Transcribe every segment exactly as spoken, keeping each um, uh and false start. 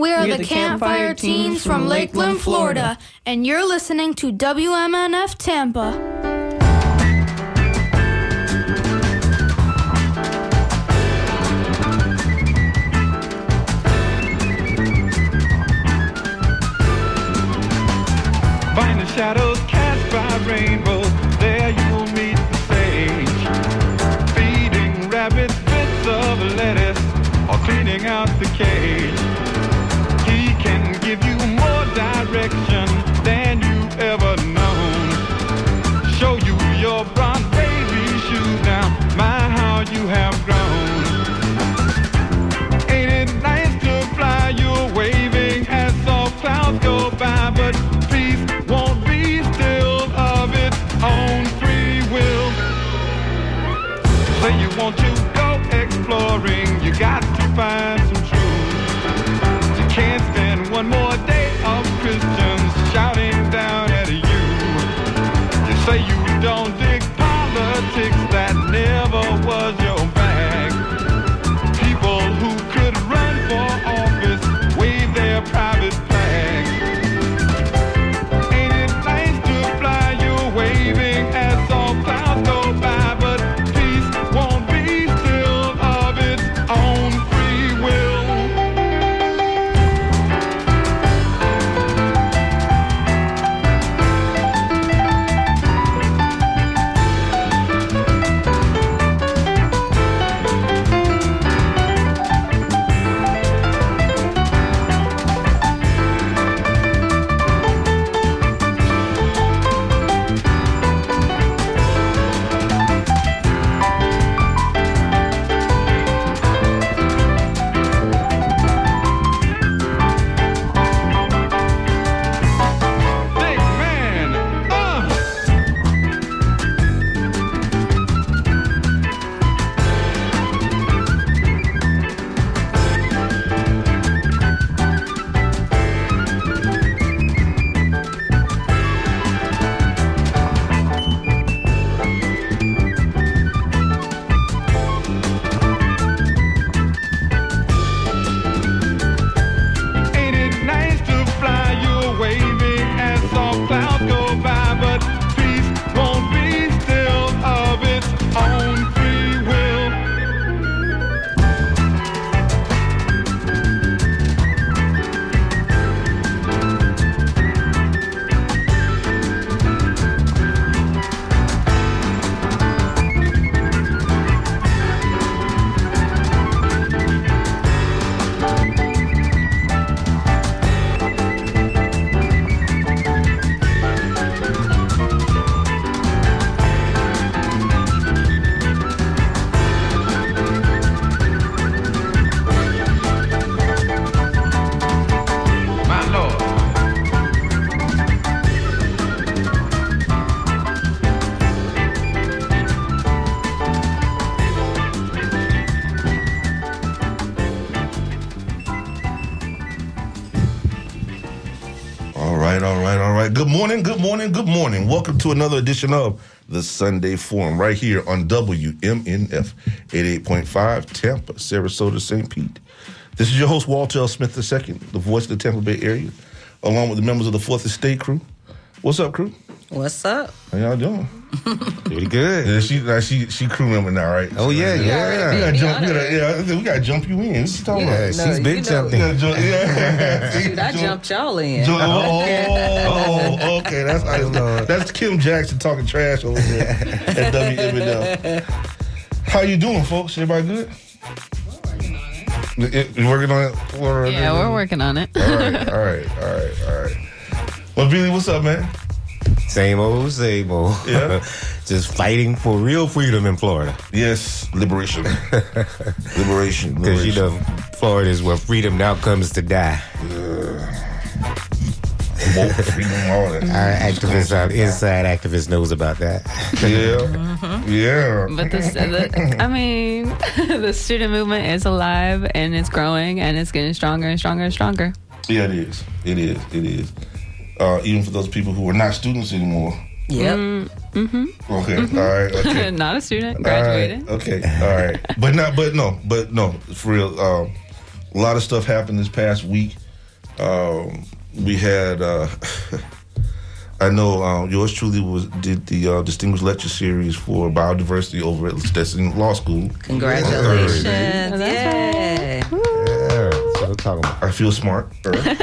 We're the, the Campfire Teens from Lakeland, Florida, and you're listening to W M N F Tampa. Shadows cast by rainbows, there you will meet the sage. Feeding rabbits bits of lettuce or cleaning out the cage. He can give you more direction than you've ever known. Show you your brown baby shoes now, my how you have grown. Ain't it nice to fly? You're waving as soft clouds go by, but please won't own free will. Say you want to go exploring, you got to find some truth. You can't spend one more day of Christians shouting down at you. You say you don't dig politics, that never was your bag. People who could run for office wave their private flags. Good morning, good morning, good morning. Welcome to another edition of the Sunday Forum right here on W M N F eighty-eight point five Tampa, Sarasota, Saint Pete. This is your host, Walter L. Smith the Second, the voice of the Tampa Bay area, along with the members of the Fourth Estate crew. What's up, crew? What's up? How y'all doing? Pretty good. Yeah, she, like, she she crew member now, right? Oh, yeah, yeah. yeah. yeah. We got yeah, to yeah, jump you in. She's talking yeah, about. No, she's big jumping. Yeah, ju- yeah. Dude, I jumped y'all in. Ju- oh, oh, okay. That's, I love. That's Kim Jackson talking trash over there at W M N L. How you doing, folks? Everybody good? We're working on it. You working on it? We're, yeah, we're working on it. All right, all right, all right, all right. Well, Billy, what's up, man? Same old, same old. Yeah. Just fighting for real freedom in Florida. Yes, liberation. liberation. Because, you know, Florida is where freedom now comes to die. Yeah. More freedom, all that. Our activists, our inside activists knows about that. Yeah. Mm-hmm. Yeah. But this, the, I mean, the student movement is alive and it's growing and it's getting stronger and stronger and stronger. Yeah, it is. It is. It is. Uh, even for those people who are not students anymore. Yep. Mm-hmm. Okay. Mm-hmm. All right. Okay. Not a student. Graduated. All right. Okay. All right. but not. But no. But no. For real. Um, a lot of stuff happened this past week. Um, we had, uh, I know um, yours truly was did the uh, Distinguished Lecture Series for Biodiversity over at Stetson Law School. Congratulations. Oh, that's right. Talking about. I feel smart. All right.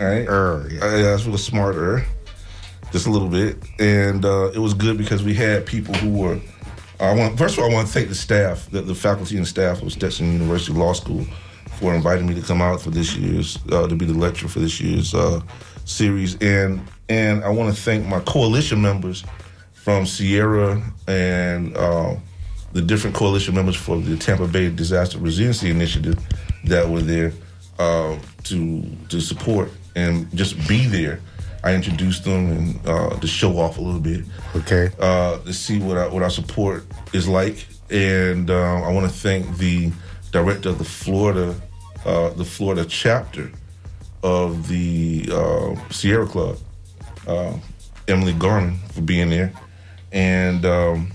I, I feel smarter, just a little bit. And uh, it was good because we had people who were, I want, first of all, I want to thank the staff, the, the faculty and staff of Stetson University Law School for inviting me to come out for this year's, uh, to be the lecturer for this year's uh, series. And, and I want to thank my coalition members from Sierra and uh, the different coalition members for the Tampa Bay Disaster Resiliency Initiative that were there uh, to to support and just be there. I introduced them and uh, to show off a little bit. Okay. Uh, to see what I, what our support is like, and uh, I want to thank the director of the Florida uh, the Florida chapter of the uh, Sierra Club, uh, Emily Garner, for being there, and um,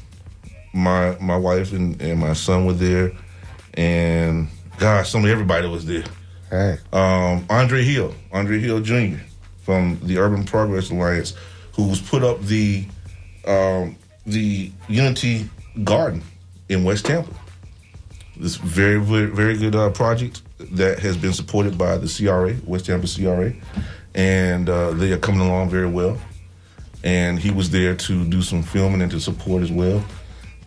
my my wife and, and my son were there, and. Gosh, so many everybody was there. Hey. Um, Andre Hill, Andre Hill Junior from the Urban Progress Alliance, who's put up the um, the Unity Garden in West Tampa. This very, very, very good uh, project that has been supported by the C R A, West Tampa C R A, and uh, they are coming along very well. And he was there to do some filming and to support as well.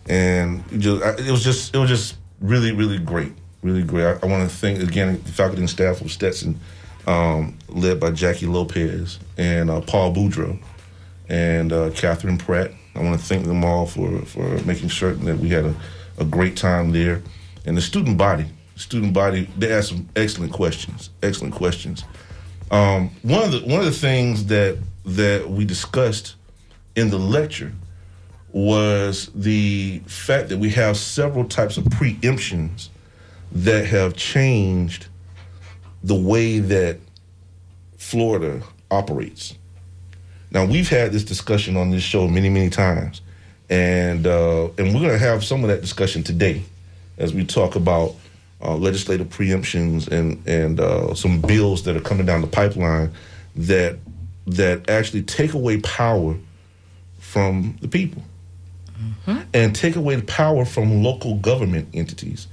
And just, it was just, it was just really, really great. Really great. I, I want to thank, again, the faculty and staff of Stetson, um, led by Jackie Lopez and uh, Paul Boudreaux and uh, Catherine Pratt. I want to thank them all for, for making certain that we had a, a great time there. And the student body, the student body, they asked some excellent questions, excellent questions. Um, one of the one of the things that that we discussed in the lecture was the fact that we have several types of preemptions that have changed the way that Florida operates. Now, we've had this discussion on this show many, many times, and uh, and we're going to have some of that discussion today as we talk about uh, legislative preemptions and and uh, some bills that are coming down the pipeline that that actually take away power from the people mm-hmm. and take away the power from local government entities.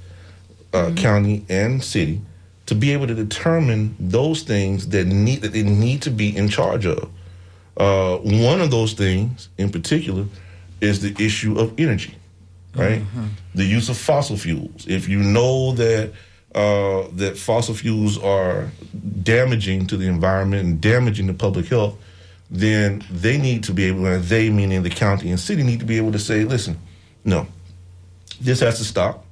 Uh, mm-hmm. County and city to be able to determine those things that need that they need to be in charge of. Uh, one of those things, in particular, is the issue of energy, right? Mm-hmm. The use of fossil fuels. If you know that uh, that fossil fuels are damaging to the environment and damaging to public health, then they need to be able, and they meaning the county and city, need to be able to say, listen, no, this has to stop.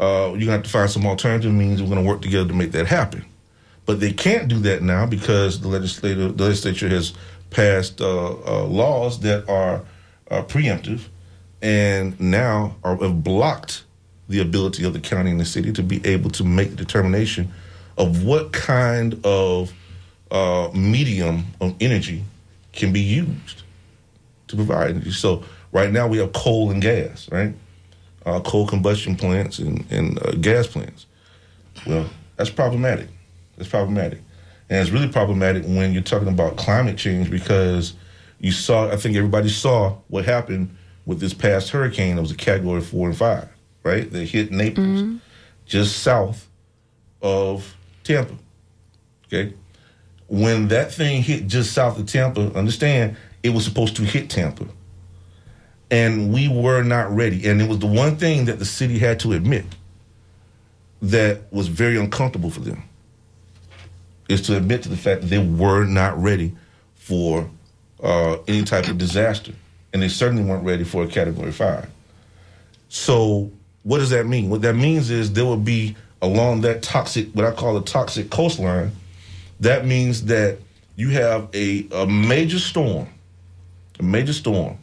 Uh, you're going to have to find some alternative means. We're going to work together to make that happen. But they can't do that now because the legislative, the legislature has passed uh, uh, laws that are uh, preemptive and now are, have blocked the ability of the county and the city to be able to make the determination of what kind of uh, medium of energy can be used to provide energy. So right now we have coal and gas, right? Uh, coal combustion plants and, and uh, gas plants. Well, that's problematic. That's problematic. And it's really problematic when you're talking about climate change because you saw, I think everybody saw what happened with this past hurricane that was a category four and five, right? That hit Naples, mm-hmm. just south of Tampa, okay? When that thing hit just south of Tampa, understand, it was supposed to hit Tampa. And we were not ready. And it was the one thing that the city had to admit that was very uncomfortable for them, is to admit to the fact that they were not ready for uh, any type of disaster. And they certainly weren't ready for a Category five. So what does that mean? What that means is there will be along that toxic, what I call a toxic coastline, that means that you have a, a major storm, a major storm,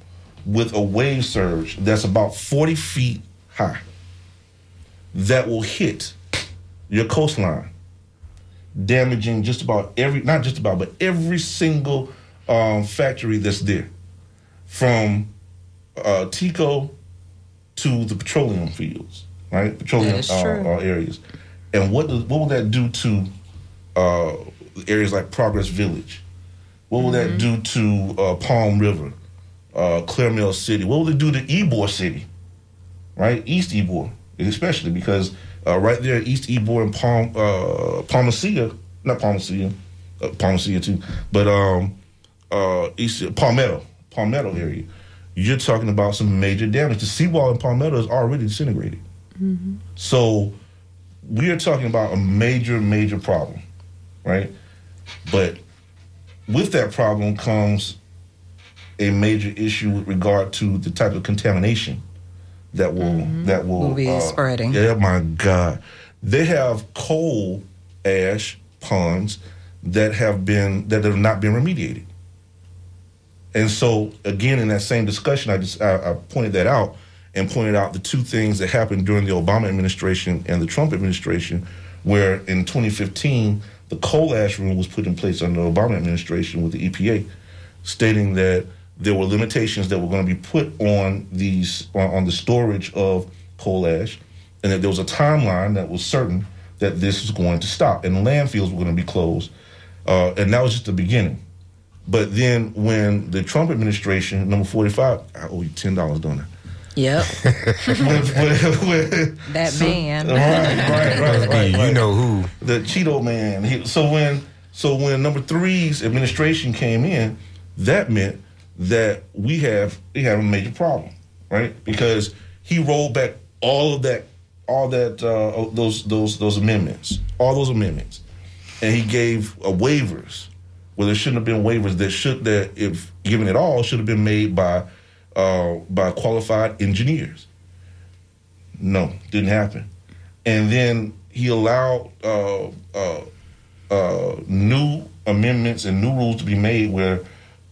with a wave surge that's about forty feet high that will hit your coastline, damaging just about every, not just about, but every single um, factory that's there, from uh, TECO to the petroleum fields, right? Petroleum uh, uh, areas. And what does, what will that do to uh, areas like Progress Village? What will mm-hmm. that do to uh, Palm River, uh, Clearmill City? What will it do to Ybor City, right? East Ybor, especially because uh, right there, East Ybor and Palm, uh, Palmacia, not Palmacia, uh, Palmacia too, but um, uh, East Palmetto, Palmetto area. You're talking about some major damage. The seawall in Palmetto is already disintegrated. Mm-hmm. So we are talking about a major, major problem, right? But with that problem comes a major issue with regard to the type of contamination that will mm-hmm. that will, will be uh, spreading. Yeah, my God. They have coal ash ponds that have been that have not been remediated. And so, again, in that same discussion, I just I, I pointed that out and pointed out the two things that happened during the Obama administration and the Trump administration, where in twenty fifteen, the coal ash rule was put in place under the Obama administration with the E P A, stating that there were limitations that were going to be put on these on the storage of coal ash, and that there was a timeline that was certain that this was going to stop, and landfills were going to be closed. Uh, and that was just the beginning. But then when the Trump administration, number forty-five, I owe you ten dollars, don't I? Yep. when, when, when, that so, man. Right, right, right, right, right. You know who. The Cheeto man. He, so when so when number three's administration came in, that meant that we have we have a major problem, right? Because he rolled back all of that, all that uh, those those those amendments, all those amendments, and he gave uh, waivers. Well, there shouldn't have been waivers that should that if given at all should have been made by uh, by qualified engineers. No, didn't happen. And then he allowed uh, uh, uh, new amendments and new rules to be made where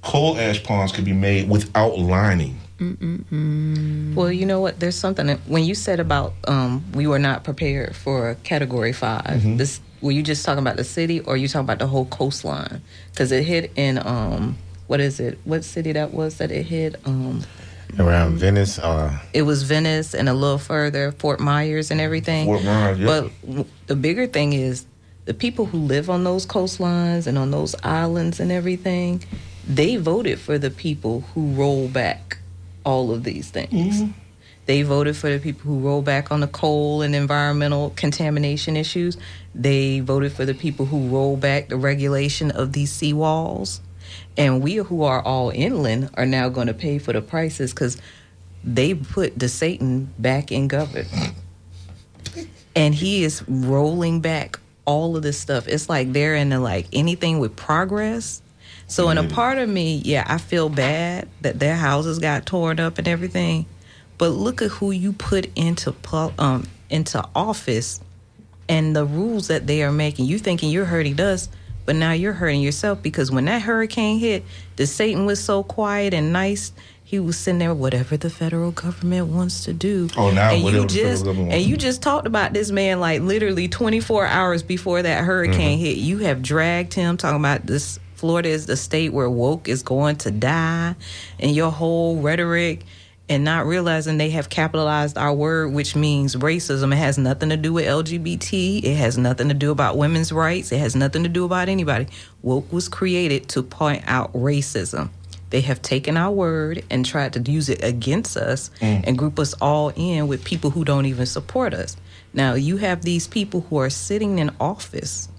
coal ash ponds could be made without lining. Mm-mm-mm. Well, you know what? There's something that, when you said about um, we were not prepared for Category Five. Mm-hmm. This. Were you just talking about the city, or are you talking about the whole coastline? Because it hit in, um, what is it? What city that was that it hit? Um, Around Venice? Uh, it was Venice and a little further, Fort Myers and everything. Fort Myers, yeah. But w- the bigger thing is the people who live on those coastlines and on those islands and everything, they voted for the people who roll back all of these things. Mm-hmm. They voted for the people who roll back on the coal and environmental contamination issues. They voted for the people who roll back the regulation of these seawalls. And we who are all inland are now going to pay for the prices because they put the Satan back in government. And he is rolling back all of this stuff. It's like they're into like anything with progress. So mm. in a part of me, yeah, I feel bad that their houses got torn up and everything. But look at who you put into um, into office and the rules that they are making. You thinking you're hurting us, but now you're hurting yourself, because when that hurricane hit, the Satan was so quiet and nice. He was sitting there, whatever the federal government wants to do. Oh, now and whatever you just, the federal government. And you just talked about this man like literally twenty-four hours before that hurricane mm-hmm. hit. You have dragged him talking about this. Florida is the state where woke is going to die, and your whole rhetoric. And not realizing they have capitalized our word, which means racism. It has nothing to do with L G B T. It has nothing to do about women's rights. It has nothing to do about anybody. Woke was created to point out racism. They have taken our word and tried to use it against us mm. and group us all in with people who don't even support us. Now, you have these people who are sitting in office,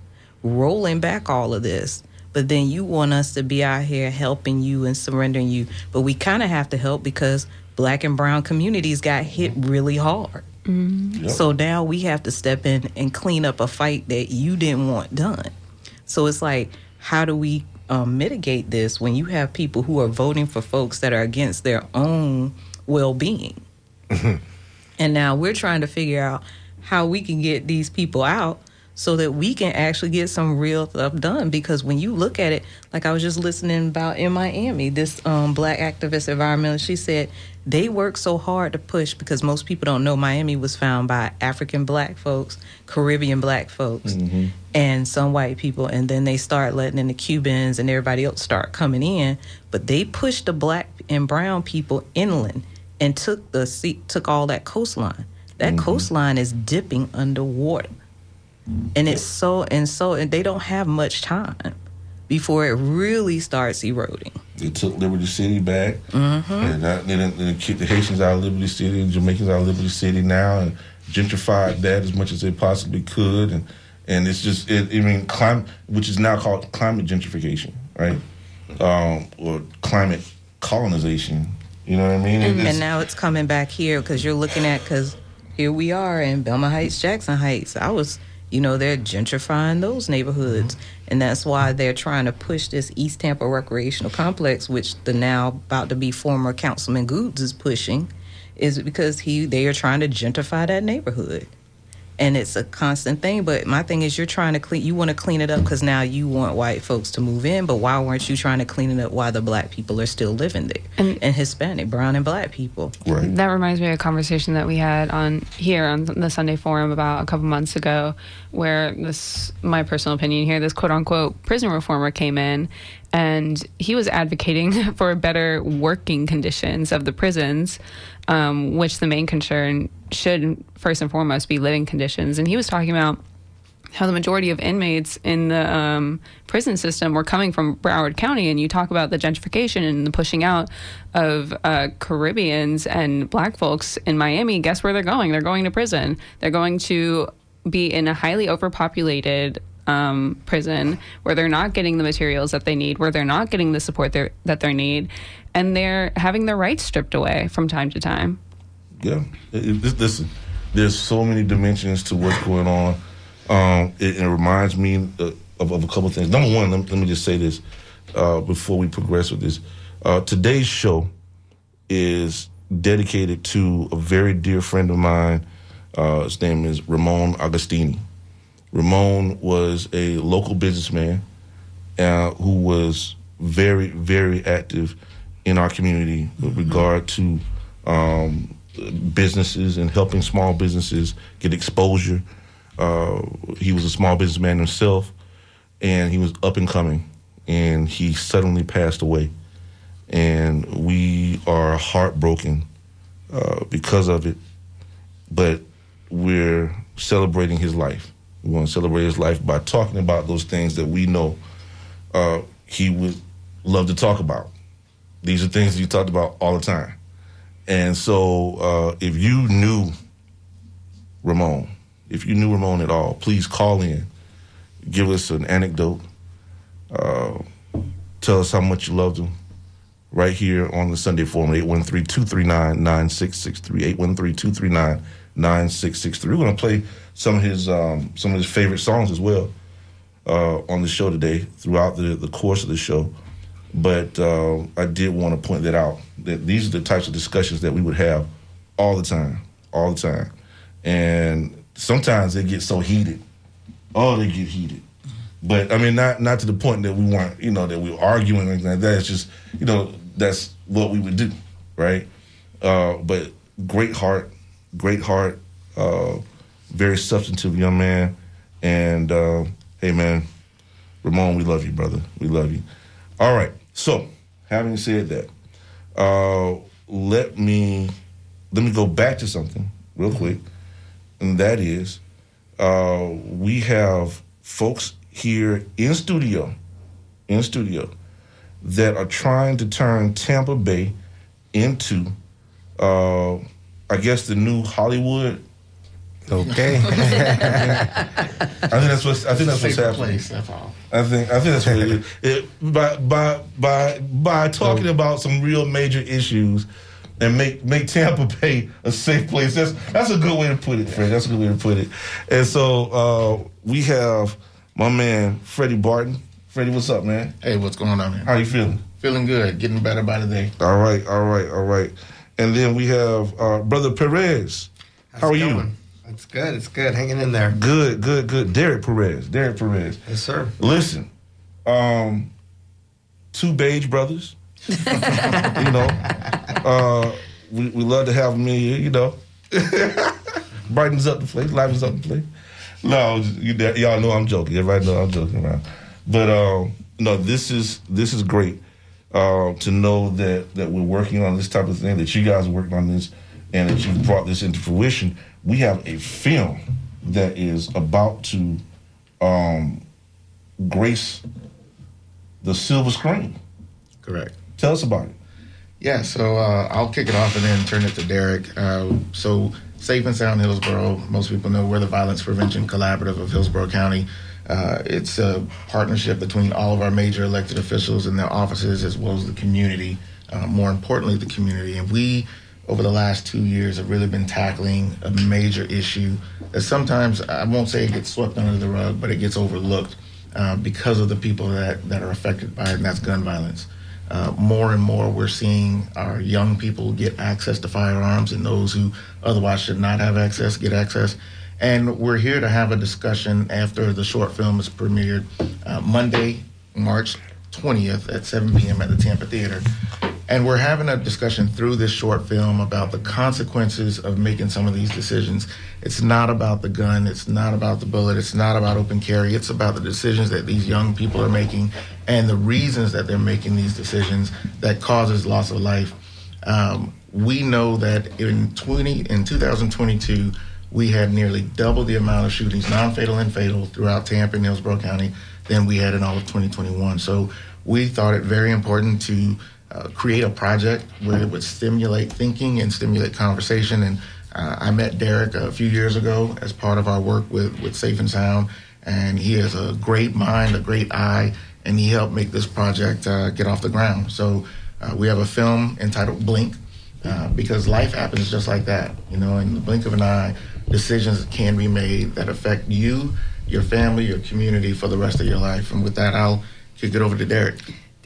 rolling back all of this. But then you want us to be out here helping you and surrendering you. But we kind of have to help because Black and brown communities got hit really hard. Mm-hmm. Yep. So now we have to step in and clean up a fight that you didn't want done. So it's like, how do we um, mitigate this when you have people who are voting for folks that are against their own well-being? And now we're trying to figure out how we can get these people out so that we can actually get some real stuff done. Because when you look at it, like I was just listening about in Miami, this um, Black activist environmentalist, she said, they work so hard to push, because most people don't know Miami was found by African Black folks, Caribbean Black folks, mm-hmm. and some white people. And then they start letting in the Cubans and everybody else start coming in. But they pushed the Black and brown people inland and took the took all that coastline. That mm-hmm. coastline is dipping underwater. And it's so and so, and they don't have much time before it really starts eroding. They took Liberty City back, mm-hmm. and they, didn't, they kicked the Haitians out of Liberty City, and Jamaicans out of Liberty City now, and gentrified that as much as they possibly could, and and it's just, it, I mean, climate, which is now called climate gentrification, right, um, or climate colonization. You know what I mean? And, and now it's coming back here because you're looking at because here we are in Belma Heights, Jackson Heights. I was. You know, they're gentrifying those neighborhoods, and that's why they're trying to push this East Tampa Recreational Complex, which the now about to be former Councilman Goods is pushing, is because he they are trying to gentrify that neighborhood. And it's a constant thing. But my thing is, you're trying to clean, you want to clean it up because now you want white folks to move in, but why weren't you trying to clean it up while the black people are still living there? And, and Hispanic, brown and black people. Right. That reminds me of a conversation that we had on here on the Sunday Forum about a couple months ago, where this, my personal opinion here, this quote unquote prison reformer came in. And he was advocating for better working conditions of the prisons, um, which the main concern should first and foremost be living conditions. And he was talking about how the majority of inmates in the um, prison system were coming from Broward County. And you talk about the gentrification and the pushing out of uh, Caribbeans and black folks in Miami. Guess where they're going? They're going to prison. They're going to be in a highly overpopulated Um, prison where they're not getting the materials that they need, where they're not getting the support that they need, and they're having their rights stripped away from time to time. Yeah. It, it, listen, there's so many dimensions to what's going on. Um, it, it reminds me of, of, of a couple of things. Number one, let, let me just say this uh, before we progress with this. Uh, today's show is dedicated to a very dear friend of mine. Uh, his name is Ramon Agostini. Ramon was a local businessman uh, who was very, very active in our community with regard to um, businesses and helping small businesses get exposure. Uh, he was a small businessman himself, and he was up and coming, and he suddenly passed away. And we are heartbroken uh, because of it, but we're celebrating his life. We want to celebrate his life by talking about those things that we know uh, he would love to talk about. These are things that you talked about all the time. And so uh, if you knew Ramon, if you knew Ramon at all, please call in. Give us an anecdote. Uh, tell us how much you loved him right here on the Sunday Forum, eight one three, two three nine, nine six six three, eight one three, two three nine, nine six six three. We're going to play some of his um, some of his favorite songs as well uh, on the show today throughout the, the course of the show. But uh, I did want to point that out, that these are the types of discussions that we would have all the time, all the time. And sometimes they get so heated. Oh, they get heated. But, I mean, not not to the point that we weren't, you know, that we were arguing or anything like that. It's just, you know, that's what we would do, right? Uh, but great heart, great heart, uh, very substantive young man. And, uh, hey, man, Ramon, we love you, brother. We love you. All right. So having said that, uh, let me let me go back to something real quick. And that is uh, we have folks here in studio, in studio, that are trying to turn Tampa Bay into uh, – I guess the new Hollywood. Okay. I think that's what's. I think that's what's happening. Place, that's all. I think. I think that's what it is. It, by by by by talking about some real major issues, and make make Tampa Bay a safe place. That's that's a good way to put it, Fred. That's a good way to put it. And so uh, we have my man Freddie Barton. Freddie, what's up, man? Hey, what's going on, man? How you feeling? Feeling good. Getting better by the day. All right. All right. All right. And then we have uh, Brother Perez. How's How are going? you? It's good. It's good. Hanging in there. Good, good, good. Derek Perez. Derek Perez. Yes, sir. Listen, um, two beige brothers. you know, uh, we, we love to have them in here, you know. Brightens up the place. Livens up the place. No, you, y'all know I'm joking. Everybody know I'm joking around. But, um, no, this is this is great. Uh, to know that, that we're working on this type of thing, that you guys are working on this, and that you've brought this into fruition. We have a film that is about to um, grace the silver screen. Correct. Tell us about it. Yeah, so uh, I'll kick it off and then turn it to Derek. Uh, so Safe and Sound Hillsborough, most people know we're the Violence Prevention Collaborative of Hillsborough County. Uh, it's a partnership between all of our major elected officials and their offices, as well as the community, uh, more importantly, the community. And we, over the last two years, have really been tackling a major issue that sometimes, I won't say it gets swept under the rug, but it gets overlooked uh, because of the people that, that are affected by it, and that's gun violence. Uh, more and more, we're seeing our young people get access to firearms, and those who otherwise should not have access get access. And we're here to have a discussion after the short film is premiered uh, Monday, March twentieth at seven p.m. at the Tampa Theater. And we're having a discussion through this short film about the consequences of making some of these decisions. It's not about the gun. It's not about the bullet. It's not about open carry. It's about the decisions that these young people are making and the reasons that they're making these decisions that causes loss of life. Um, we know that in twenty in two thousand twenty-two, we had nearly double the amount of shootings, non-fatal and fatal, throughout Tampa and Hillsborough County than we had in all of twenty twenty-one. So we thought it very important to Uh, create a project where it would stimulate thinking and stimulate conversation. And uh, I met Derek a few years ago as part of our work with, with Safe and Sound. And he has a great mind, a great eye, and he helped make this project uh, get off the ground. So uh, we have a film entitled Blink, uh, because life happens just like that. You know, in the blink of an eye, decisions can be made that affect you, your family, your community for the rest of your life. And with that, I'll kick it over to Derek.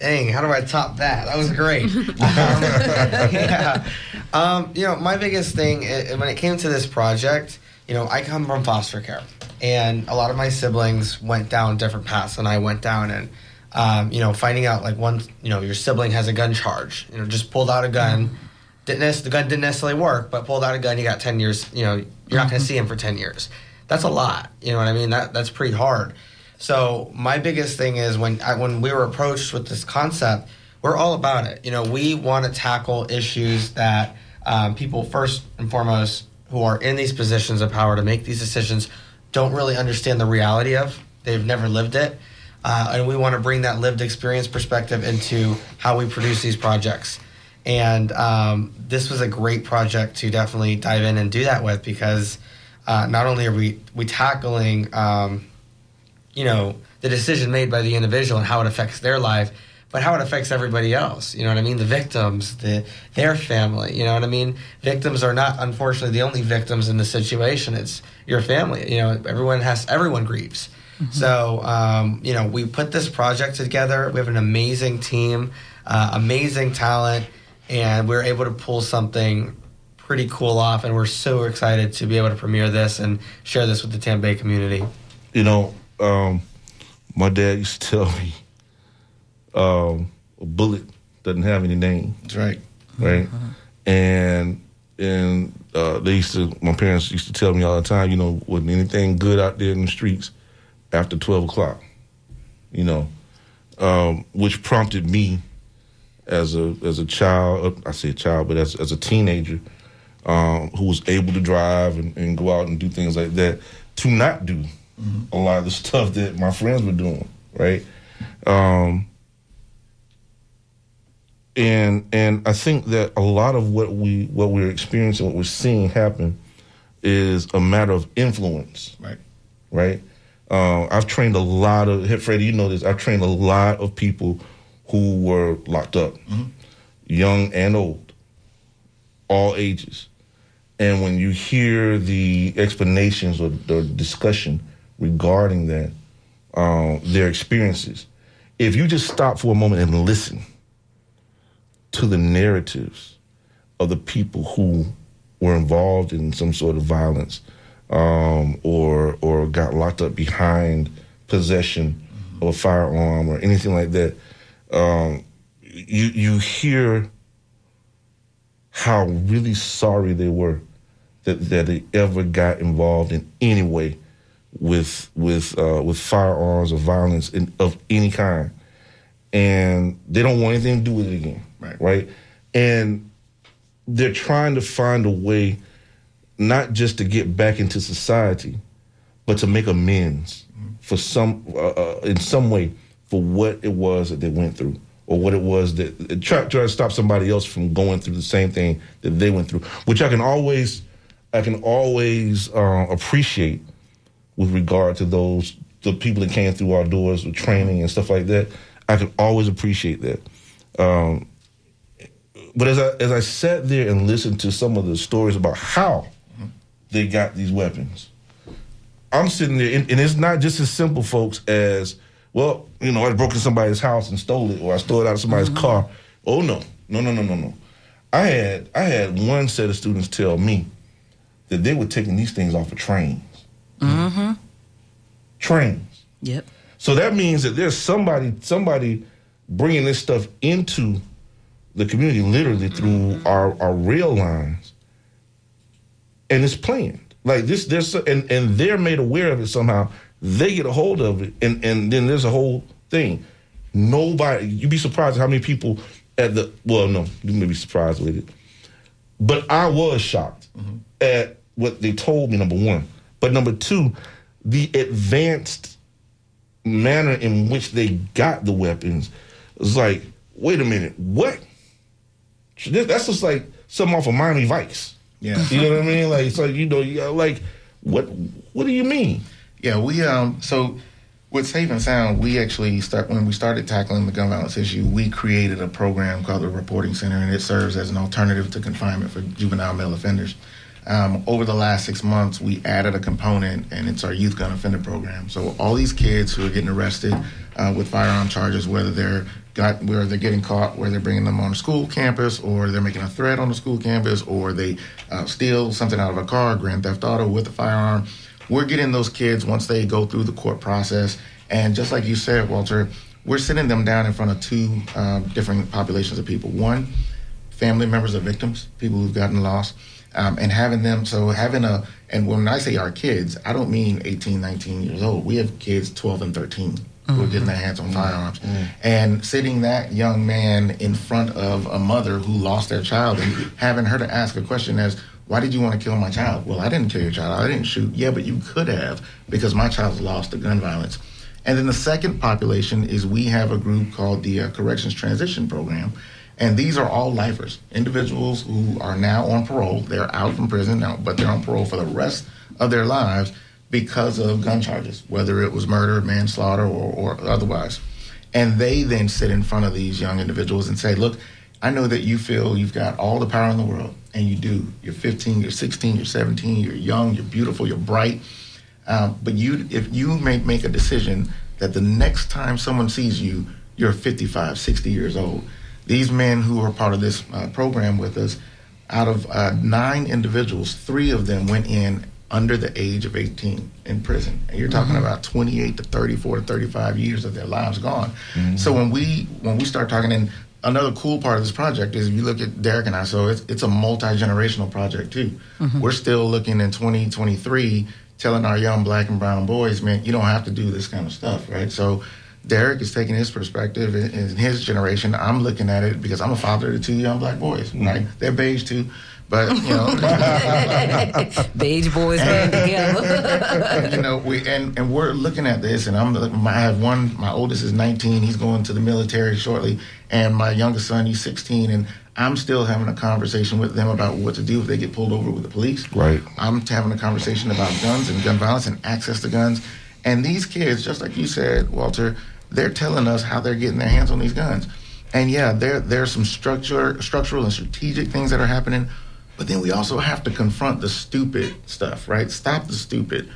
Dang, how do I top that? That was great. um, yeah. um, you know, my biggest thing, is, when it came to this project, you know, I come from foster care. And a lot of my siblings went down different paths than I went down. And, um, you know, finding out, like, one, you know, your sibling has a gun charge. You know, just pulled out a gun. Didn't The gun didn't necessarily work, but pulled out a gun, you got ten years. You know, you're mm-hmm. not going to see him for ten years. That's a lot. You know what I mean? That That's pretty hard. So my biggest thing is when I, when we were approached with this concept, we're all about it. You know, we want to tackle issues that um, people first and foremost who are in these positions of power to make these decisions don't really understand the reality of. They've never lived it. Uh, and we want to bring that lived experience perspective into how we produce these projects. And um, this was a great project to definitely dive in and do that with, because uh, not only are we, we tackling um, you know, the decision made by the individual and how it affects their life, but how it affects everybody else. You know what I mean? The victims, the their family, you know what I mean? Victims are not, unfortunately, the only victims in the situation. It's your family. You know, everyone has, everyone grieves. Mm-hmm. So, um, you know, we put this project together. We have an amazing team, uh, amazing talent, and we were able to pull something pretty cool off, and we're so excited to be able to premiere this and share this with the Tampa Bay community. You know, Um, my dad used to tell me, um, a bullet doesn't have any name. That's right. Right? Uh-huh. And and uh, they used to, my parents used to tell me all the time, you know, wasn't anything good out there in the streets after twelve o'clock, you know, um, which prompted me as a as a child, I say a child, but as, as a teenager um, who was able to drive and, and go out and do things like that, to not do Mm-hmm. a lot of the stuff that my friends were doing, right? Um, and and I think that a lot of what we what we're experiencing, what we're seeing happen, is a matter of influence, right? Right. Uh, I've trained a lot of, hey, Freddie, you know this. I've trained a lot of people who were locked up, mm-hmm. young and old, all ages. And when you hear the explanations or the discussion regarding that, um, their experiences. If you just stop for a moment and listen to the narratives of the people who were involved in some sort of violence um, or or got locked up behind possession mm-hmm. of a firearm or anything like that, um, you you hear how really sorry they were that that they ever got involved in any way with with uh, with firearms or violence in, of any kind, and they don't want anything to do with it again, right. right? And they're trying to find a way not just to get back into society, but to make amends for some, uh, in some way, for what it was that they went through, or what it was that try, try to stop somebody else from going through the same thing that they went through, which I can always, I can always uh, appreciate with regard to those, the people that came through our doors with training and stuff like that. I can always appreciate that. Um, but as I as I sat there and listened to some of the stories about how they got these weapons, I'm sitting there, and, and it's not just as simple, folks, as, well, you know, I broke into somebody's house and stole it, or I stole it out of somebody's mm-hmm. car. Oh, no. No, no, no, no, no. I had I had one set of students tell me that they were taking these things off of trains. Mm-hmm. Trains. Yep. So that means that there's somebody somebody bringing this stuff into the community literally through mm-hmm. our, our rail lines, and it's planned. Like this, there's and, and they're made aware of it somehow. They get a hold of it, and, and then there's a whole thing. Nobody, you'd be surprised how many people at the, well, no, you may be surprised with it. But I was shocked mm-hmm. at what they told me, number one. But number two, the advanced manner in which they got the weapons. It's like, wait a minute, what? That's just like something off of Miami Vice. Yeah. You know what I mean? Like, it's like, you know, like, what, what do you mean? Yeah, we, um, so with Safe and Sound, we actually, start when we started tackling the gun violence issue, we created a program called the Reporting Center, and it serves as an alternative to confinement for juvenile male offenders. Um, over the last six months, we added a component, and it's our youth gun offender program. So all these kids who are getting arrested uh, with firearm charges, whether they're got where they're getting caught, where they're bringing them on a school campus, or they're making a threat on the school campus, or they uh, steal something out of a car, grand theft auto with a firearm, we're getting those kids once they go through the court process. And just like you said, Walter, we're sitting them down in front of two uh, different populations of people. One, family members of victims, people who've gotten lost, um, and having them, so having a, and when I say our kids, I don't mean eighteen, nineteen years old. We have kids twelve and thirteen mm-hmm. who are getting their hands on firearms. Mm-hmm. And sitting that young man in front of a mother who lost their child and having her to ask a question as, why did you want to kill my child? Well, I didn't kill your child. I didn't shoot. Yeah, but you could have, because my child's lost to gun violence. And then the second population is we have a group called the uh, Corrections Transition Program. And these are all lifers, individuals who are now on parole. They're out from prison now, but they're on parole for the rest of their lives because of gun charges, whether it was murder, manslaughter, or, or otherwise. And they then sit in front of these young individuals and say, look, I know that you feel you've got all the power in the world, and you do. You're fifteen, you're sixteen, you're seventeen, you're young, you're beautiful, you're bright. Uh, but you, if you make, make a decision that the next time someone sees you, you're fifty-five, sixty years old. These men who are part of this uh, program with us, out of uh, nine individuals, three of them went in under the age of eighteen in prison. And you're talking mm-hmm. about twenty-eight to thirty-four to thirty-five years of their lives gone. Mm-hmm. So when we when we start talking in, another cool part of this project is if you look at Derek and I, so it's, it's a multi-generational project too. Mm-hmm. We're still looking in twenty twenty-three, telling our young black and brown boys, man, you don't have to do this kind of stuff, right? So Derek is taking his perspective in, in his generation. I'm looking at it because I'm a father to two young black boys, mm-hmm. right? They're beige too, but you know. Beige boys, man, together. You know, we, and, and we're looking at this, and I'm, I have one, my oldest is nineteen, he's going to the military shortly. And my youngest son, he's sixteen, and I'm still having a conversation with them about what to do if they get pulled over with the police. Right. I'm having a conversation about guns and gun violence and access to guns. And these kids, just like you said, Walter, they're telling us how they're getting their hands on these guns. And yeah, there there's some structure, structural and strategic things that are happening, but then we also have to confront the stupid stuff, right? Stop the stupid.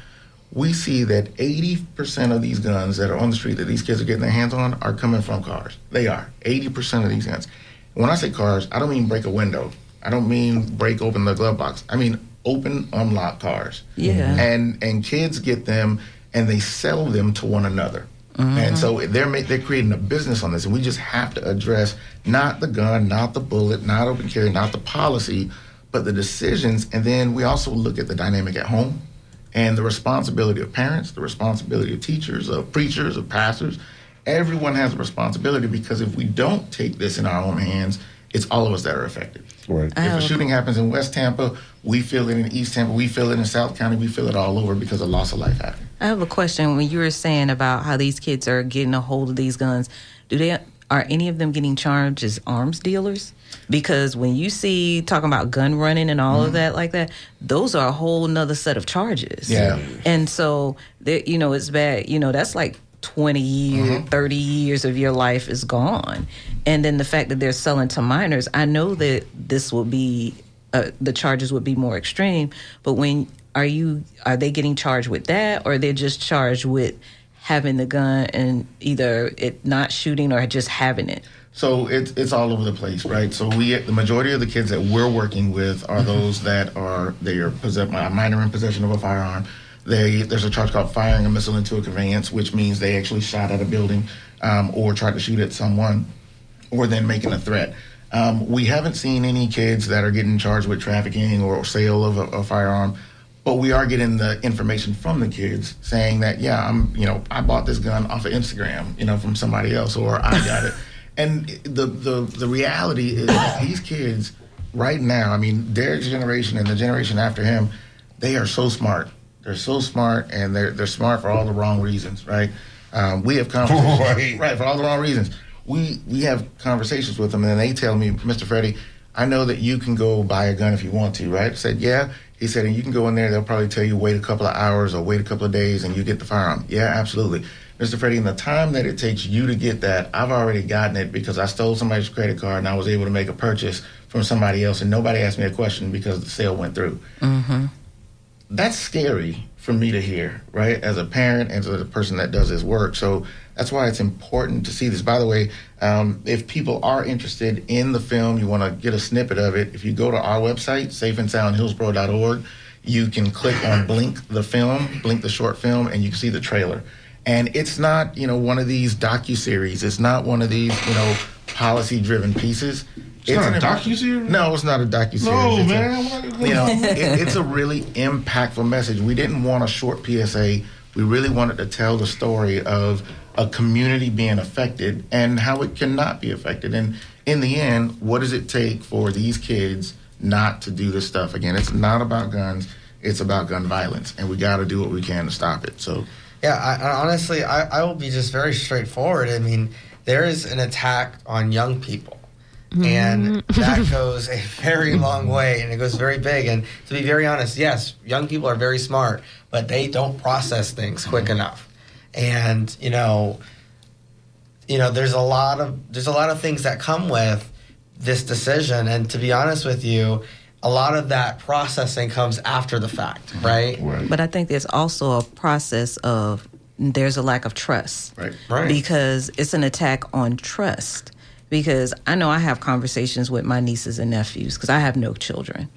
We see that eighty percent of these guns that are on the street that these kids are getting their hands on are coming from cars. They are. eighty percent of these guns. When I say cars, I don't mean break a window. I don't mean break open the glove box. I mean open, unlocked cars. Yeah. And and kids get them, and they sell them to one another. Mm-hmm. And so they're ma- they're creating a business on this, and we just have to address not the gun, not the bullet, not open carry, not the policy, but the decisions. And then we also look at the dynamic at home. And the responsibility of parents, the responsibility of teachers, of preachers, of pastors, everyone has a responsibility, because if we don't take this in our own hands it's all of us that are affected. Right. Oh, if a shooting okay. happens in West Tampa, we feel it in East Tampa, we feel it in South County, we feel it all over because a loss of life happened. I have a question. When you were saying about how these kids are getting a hold of these guns, do they are any of them getting charged as arms dealers? Because when you see talking about gun running and all mm-hmm. of that like that, those are a whole nother set of charges. Yeah. And so, you know, it's bad. You know, that's like twenty years, mm-hmm. thirty years of your life is gone. And then the fact that they're selling to minors, I know that this will be, uh, the charges would be more extreme, but when are you, are they getting charged with that, or they're just charged with having the gun and either it not shooting or just having it? So it's it's all over the place, right? So we the majority of the kids that we're working with are mm-hmm. those that are, they are possess- a minor in possession of a firearm. They, there's a charge called firing a missile into a conveyance, which means they actually shot at a building um, or tried to shoot at someone or then making a threat. Um, we haven't seen any kids that are getting charged with trafficking or sale of a, a firearm, but we are getting the information from the kids saying that, yeah, I'm, you know, I bought this gun off of Instagram, you know, from somebody else, or I got it. And the, the, the reality is that these kids right now, I mean, their generation and the generation after him, they are so smart. They're so smart, and they're they're smart for all the wrong reasons, right? Um, we have conversations, right. right, for all the wrong reasons. We we have conversations with them, and they tell me, Mister Freddie, I know that you can go buy a gun if you want to, right? I said, yeah. He said, and you can go in there. They'll probably tell you wait a couple of hours or wait a couple of days, and you get the firearm. Yeah, absolutely. Mister Freddie, in the time that it takes you to get that, I've already gotten it because I stole somebody's credit card, and I was able to make a purchase from somebody else, and nobody asked me a question because the sale went through. Mm-hmm. That's scary for me to hear, right, as a parent and as a person that does this work. So that's why it's important to see this. By the way, um, if people are interested in the film, you want to get a snippet of it, if you go to our website, safe and sound hillsboro dot org, you can click on Blink the Film, Blink the Short Film, and you can see the trailer. And it's not, you know, one of these docuseries. It's not one of these, you know, policy-driven pieces. It's, it's not a docu-series? No, it's not a docu-series. No, it's man. A, you know, it, it's a really impactful message. We didn't want a short P S A. We really wanted to tell the story of a community being affected and how it cannot be affected. And in the end, what does it take for these kids not to do this stuff? Again, it's not about guns. It's about gun violence. And we got to do what we can to stop it. So, yeah, I, I honestly, I, I will be just very straightforward. I mean, there is an attack on young people. And that goes a very long way, and it goes very big. And to be very honest, yes, young people are very smart, but they don't process things quick enough. And you know, you know, there's a lot of there's a lot of things that come with this decision. And to be honest with you, a lot of that processing comes after the fact, right? Right. But I think there's also a process of there's a lack of trust, right? Right. Because it's an attack on trust. Because I know I have conversations with my nieces and nephews, because I have no children,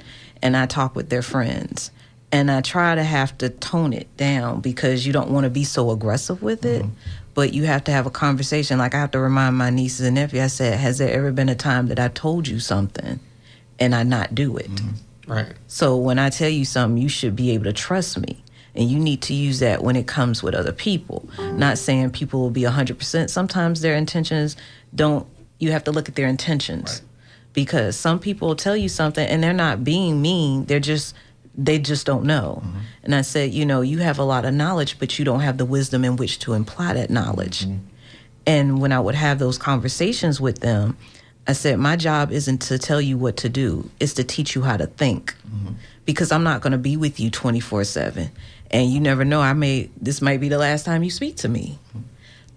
and I talk with their friends, and I try to have to tone it down because you don't want to be so aggressive with mm-hmm. it, but you have to have a conversation. Like I have to remind my nieces and nephews, I said, has there ever been a time that I told you something and I not do it? Mm-hmm. Right. So when I tell you something, you should be able to trust me. And you need to use that when it comes with other people. Mm-hmm. Not saying people will be one hundred percent. Sometimes their intentions don't. You have to look at their intentions, right. Because some people tell you something and they're not being mean. They're just, they just don't know. Mm-hmm. And I said, you know, you have a lot of knowledge, but you don't have the wisdom in which to imply that knowledge. Mm-hmm. And when I would have those conversations with them, I said, my job isn't to tell you what to do. It's to teach you how to think, mm-hmm. because I'm not going to be with you twenty-four seven. And you never know. I may, this might be the last time you speak to me. Mm-hmm.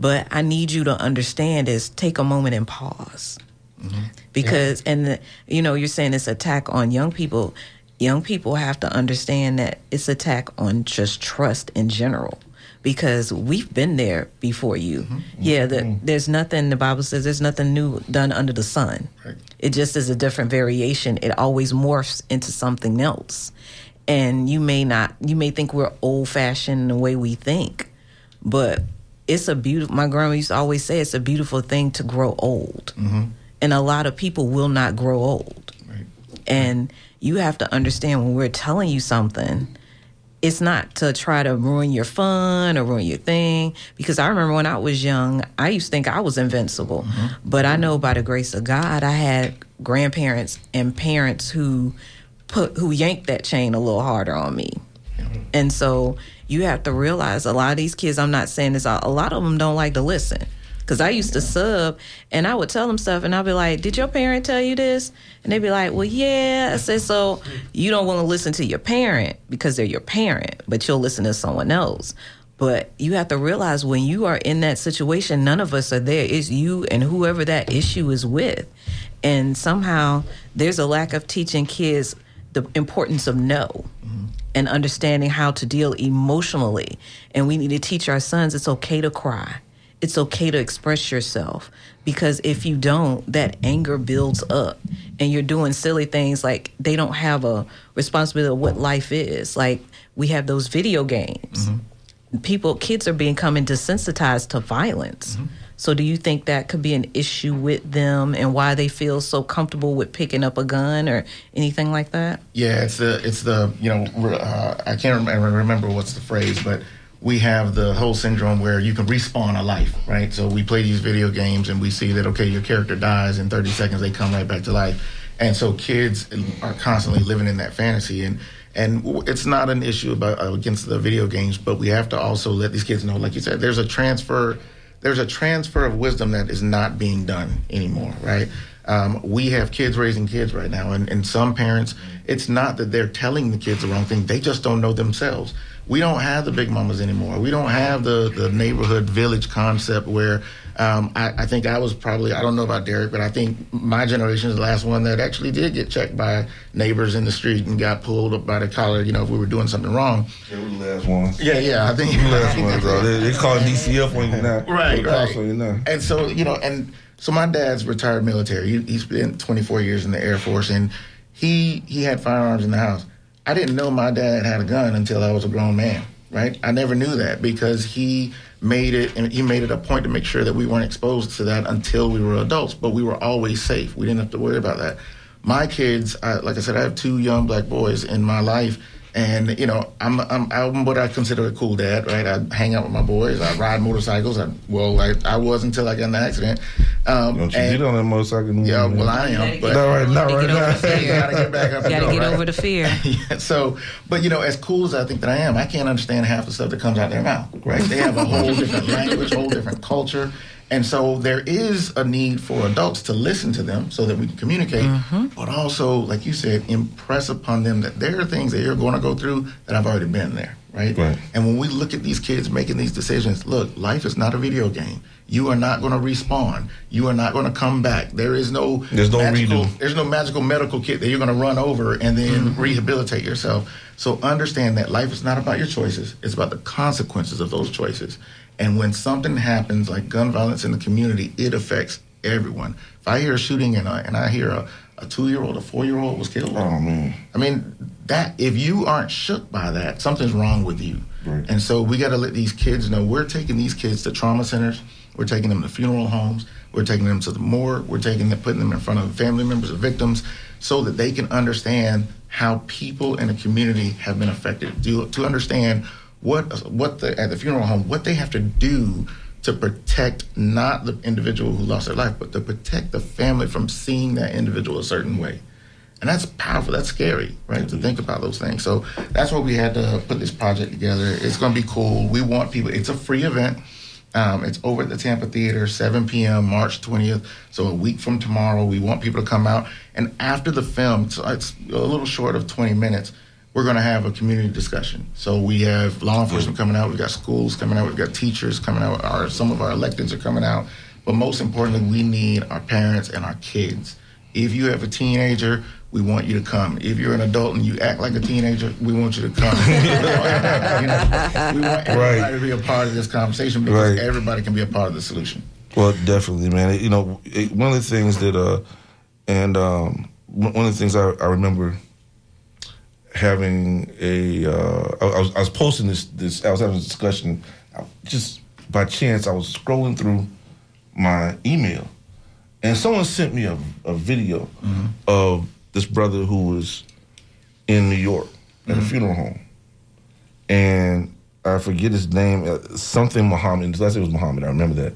But I need you to understand is take a moment and pause. Mm-hmm. Because, yeah. and the, you know, you're saying it's attack on young people. Young people have to understand that it's attack on just trust in general. Because we've been there before you. Mm-hmm. Yeah, the, there's nothing, the Bible says, there's nothing new done under the sun. Right. It just is a different variation. It always morphs into something else. And you may not, you may think we're old-fashioned in the way we think, but... It's a beautiful, my grandma used to always say, it's a beautiful thing to grow old. Mm-hmm. And a lot of people will not grow old. Right. And you have to understand when we're telling you something, it's not to try to ruin your fun or ruin your thing. Because I remember when I was young, I used to think I was invincible. Mm-hmm. But I know by the grace of God, I had grandparents and parents who put who yanked that chain a little harder on me. Mm-hmm. And so you have to realize a lot of these kids, I'm not saying this, a lot of them don't like to listen. Because I used to sub, and I would tell them stuff, and I'd be like, did your parent tell you this? And they'd be like, well, yeah. I said, so you don't want to listen to your parent because they're your parent, but you'll listen to someone else. But you have to realize when you are in that situation, none of us are there. It's you and whoever that issue is with. And somehow there's a lack of teaching kids the importance of no. Mm-hmm. And understanding how to deal emotionally. And we need to teach our sons it's okay to cry. It's okay to express yourself, because if you don't, that anger builds up and you're doing silly things. Like, they don't have a responsibility of what life is. Like, we have those video games. Mm-hmm. People, kids are becoming desensitized to violence. Mm-hmm. So do you think that could be an issue with them and why they feel so comfortable with picking up a gun or anything like that? Yeah, it's the, it's the you know, uh, I can't remember what's the phrase, but we have the whole syndrome where you can respawn a life, right? So we play these video games and we see that, okay, your character dies in thirty seconds, they come right back to life. And so kids are constantly living in that fantasy. And and it's not an issue about uh, against the video games, but we have to also let these kids know, like you said, there's a transfer there's a transfer of wisdom that is not being done anymore, right? Um, we have kids raising kids right now, and, and some parents, it's not that they're telling the kids the wrong thing, they just don't know themselves. We don't have the big mamas anymore. We don't have the, the neighborhood village concept where um, I, I think I was probably, I don't know about Derek, but I think my generation is the last one that actually did get checked by neighbors in the street and got pulled up by the collar, you know, if we were doing something wrong. Yeah, we're the last ones. Yeah, yeah, I think. We're the last ones, though. They, they call it D C F when you're not. Right, right. When you're not. And so, you know, and so my dad's retired military. He, he spent twenty-four years in the Air Force, and he he had firearms in the house. I didn't know my dad had a gun until I was a grown man, right? I never knew that because he made it, and he made it a point to make sure that we weren't exposed to that until we were adults, but we were always safe. We didn't have to worry about that. My kids, I, like I said, I have two young black boys in my life, and, you know, I'm, I'm I'm what I consider a cool dad, right? I hang out with my boys. I ride motorcycles. I, well, I, I was until I got in an accident. Um, Don't you and, get on that motorcycle? Yeah, well, man. I am. But not right, not right now. You gotta get back up. You gotta go, get right? over the fear. Yeah, so, but you know, as cool as I think that I am, I can't understand half the stuff that comes out of their mouth, right? They have a whole different language, whole different culture. And so there is a need for adults to listen to them so that we can communicate, mm-hmm. but also, like you said, impress upon them that there are things that you're going to go through that I've already been there, right? right? And when we look at these kids making these decisions, look, life is not a video game. You are not going to respawn. You are not going to come back. There is no there's no magical, redo. There's no magical medical kit that you're going to run over and then mm-hmm. rehabilitate yourself. So understand that life is not about your choices. It's about the consequences of those choices. And when something happens, like gun violence in the community, it affects everyone. If I hear a shooting and I, and I hear a, a two-year-old, a four-year-old was killed, oh, man. I mean, that if you aren't shook by that, something's wrong with you. Right. And so we got to let these kids know. We're taking these kids to trauma centers. We're taking them to funeral homes. We're taking them to the morgue. We're taking them, putting them in front of family members of victims so that they can understand how people in a community have been affected, to, to understand What what the, at the funeral home, what they have to do to protect not the individual who lost their life, but to protect the family from seeing that individual a certain way. And that's powerful. That's scary, right, mm-hmm. to think about those things. So that's why we had to put this project together. It's going to be cool. We want people. It's a free event. Um, it's over at the Tampa Theater, seven p.m., March twentieth. So a week from tomorrow, we want people to come out. And after the film, so it's a little short of twenty minutes, we're going to have a community discussion. So we have law enforcement coming out. We've got schools coming out. We've got teachers coming out. Our, some of our electeds are coming out. But most importantly, we need our parents and our kids. If you have a teenager, we want you to come. If you're an adult and you act like a teenager, we want you to come. you know, we want everybody right. to be a part of this conversation because right. everybody can be a part of the solution. Well, definitely, man. You know, it, one of the things that, uh, and um, one of the things I, I remember having a, uh, I, was, I was posting this, this, I was having a discussion, I, just by chance, I was scrolling through my email, and someone sent me a, a video mm-hmm. of this brother who was in New York at mm-hmm. a funeral home, and I forget his name, something Muhammad. Let's say it was Muhammad. I remember that.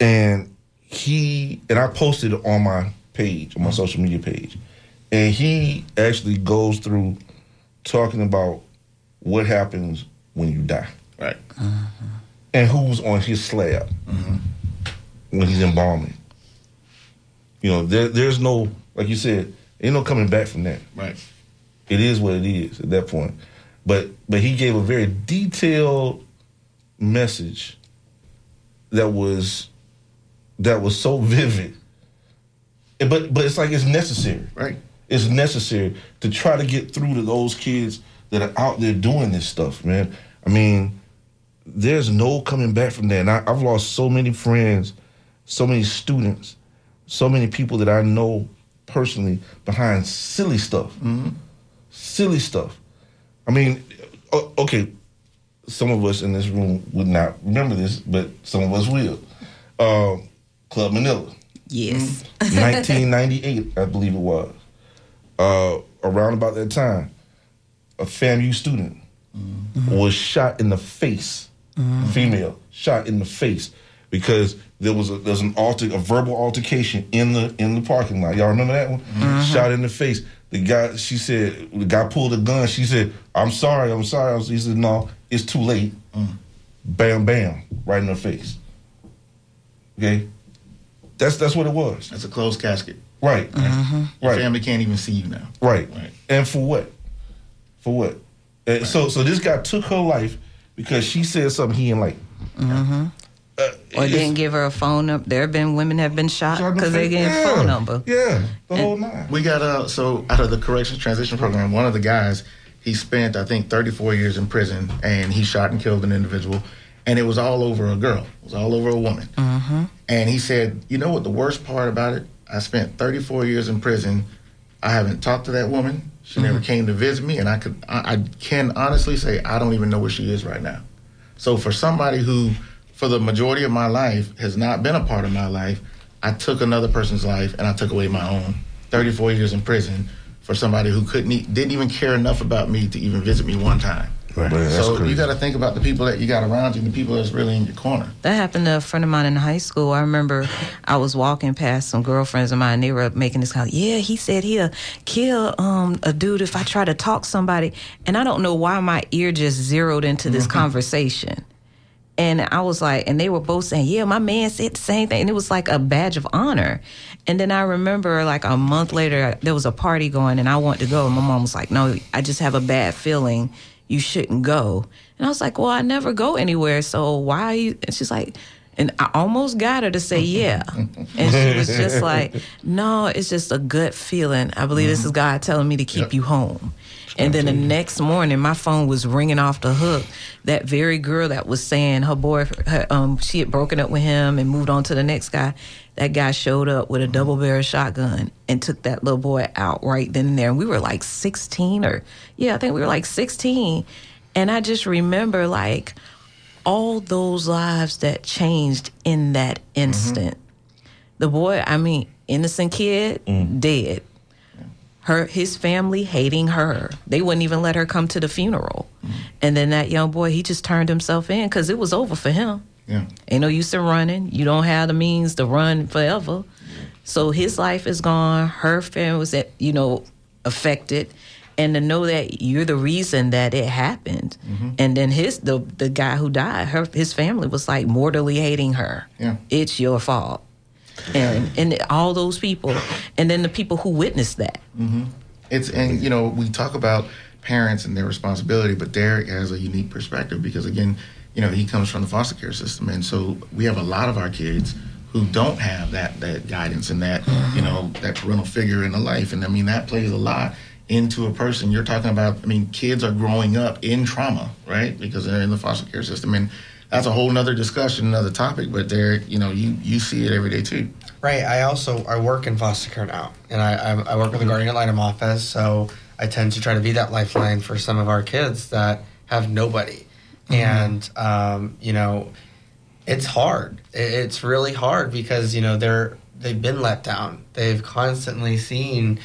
And he and I posted it on my page, on my social media page, and he actually goes through talking about what happens when you die, right? Mm-hmm. And who's on his slab mm-hmm. when he's embalming. You know, there, there's no, like you said, ain't no coming back from that. Right. It is what it is at that point. But but he gave a very detailed message that was that was so vivid. But but it's like it's necessary. Right. It's necessary to try to get through to those kids that are out there doing this stuff, man. I mean, there's no coming back from that. And I, I've lost so many friends, so many students, so many people that I know personally behind silly stuff. Mm-hmm. Silly stuff. I mean, okay, some of us in this room would not remember this, but some of us will. Um, Club Manila. Yes. nineteen ninety-eight, I believe it was. Uh, around about that time, a FAMU student mm-hmm. was shot in the face, mm-hmm. female, shot in the face, because there was a, there was an alter, a verbal altercation in the in the parking lot. Y'all remember that one? Mm-hmm. Shot in the face. The guy, she said, the guy pulled a gun. She said, "I'm sorry, I'm sorry." He said, "No, it's too late." Mm. Bam, bam, right in her face. Okay, that's that's what it was. That's a closed casket. Right, mm-hmm. right. Family can't even see you now. Right, right. And for what? For what? Right. So, so this guy took her life because she said something he didn't like. Mm-hmm. Uh, or didn't give her a phone number. There have been women have been shot because they gave yeah, a phone number. Yeah, the whole nine. We got uh, so out of the Corrections Transition Program, one of the guys, he spent I think thirty-four years in prison, and he shot and killed an individual, and it was all over a girl. It was all over a woman. Mm-hmm. And he said, "You know what? The worst part about it, I spent thirty-four years in prison. I haven't talked to that woman. She mm-hmm. never came to visit me, and I could, I, I can honestly say I don't even know where she is right now." So for somebody who for the majority of my life has not been a part of my life, I took another person's life and I took away my own. thirty-four years in prison for somebody who couldn't e- didn't even care enough about me to even visit me one time. Right. Man, so crazy. You got to think about the people that you got around you and the people that's really in your corner. That happened to a friend of mine in high school. I remember I was walking past some girlfriends of mine, and they were making this kind of, yeah, he said he'll kill um, a dude if I try to talk somebody. And I don't know why my ear just zeroed into this mm-hmm. conversation. And I was like, and they were both saying, yeah, my man said the same thing. And it was like a badge of honor. And then I remember like a month later, there was a party going and I wanted to go. And my mom was like, no, I just have a bad feeling. You shouldn't go. And I was like, well, I never go anywhere. So why are you? And she's like, and I almost got her to say, yeah. And she was just like, no, it's just a gut feeling. I believe this is God telling me to keep yep. you home. And then the next morning, my phone was ringing off the hook. That very girl that was saying her boy, her, um, she had broken up with him and moved on to the next guy. That guy showed up with a double-barrel shotgun and took that little boy out right then and there. And we were like sixteen or, yeah, I think we were like sixteen. And I just remember, like, all those lives that changed in that instant. Mm-hmm. The boy, I mean, innocent kid, mm. dead. Her, his family hating her. They wouldn't even let her come to the funeral. Mm-hmm. And then that young boy, he just turned himself in because it was over for him. Yeah. Ain't no use in running. You don't have the means to run forever. Yeah. So his life is gone. Her family was, you know, affected. And to know that you're the reason that it happened. Mm-hmm. And then his the the guy who died, her his family was like mortally hating her. Yeah. It's your fault. And and all those people, and then the people who witnessed that. Mm-hmm. It's and you know we talk about parents and their responsibility, but Derek has a unique perspective because again, you know he comes from the foster care system, and so we have a lot of our kids who don't have that that guidance and that mm-hmm. you know that parental figure in the life, and I mean that plays a lot into a person. You're talking about, I mean, kids are growing up in trauma, right? Because they're in the foster care system and. That's a whole nother discussion, another topic, but Derek, you know, you, you see it every day too. Right. I also, I work in foster care now, and I, I, I work with the Guardian Ad Litem office, so I tend to try to be that lifeline for some of our kids that have nobody. Mm-hmm. And, um, you know, it's hard. It, it's really hard because, you know, they're, they've been let down. They've constantly seen,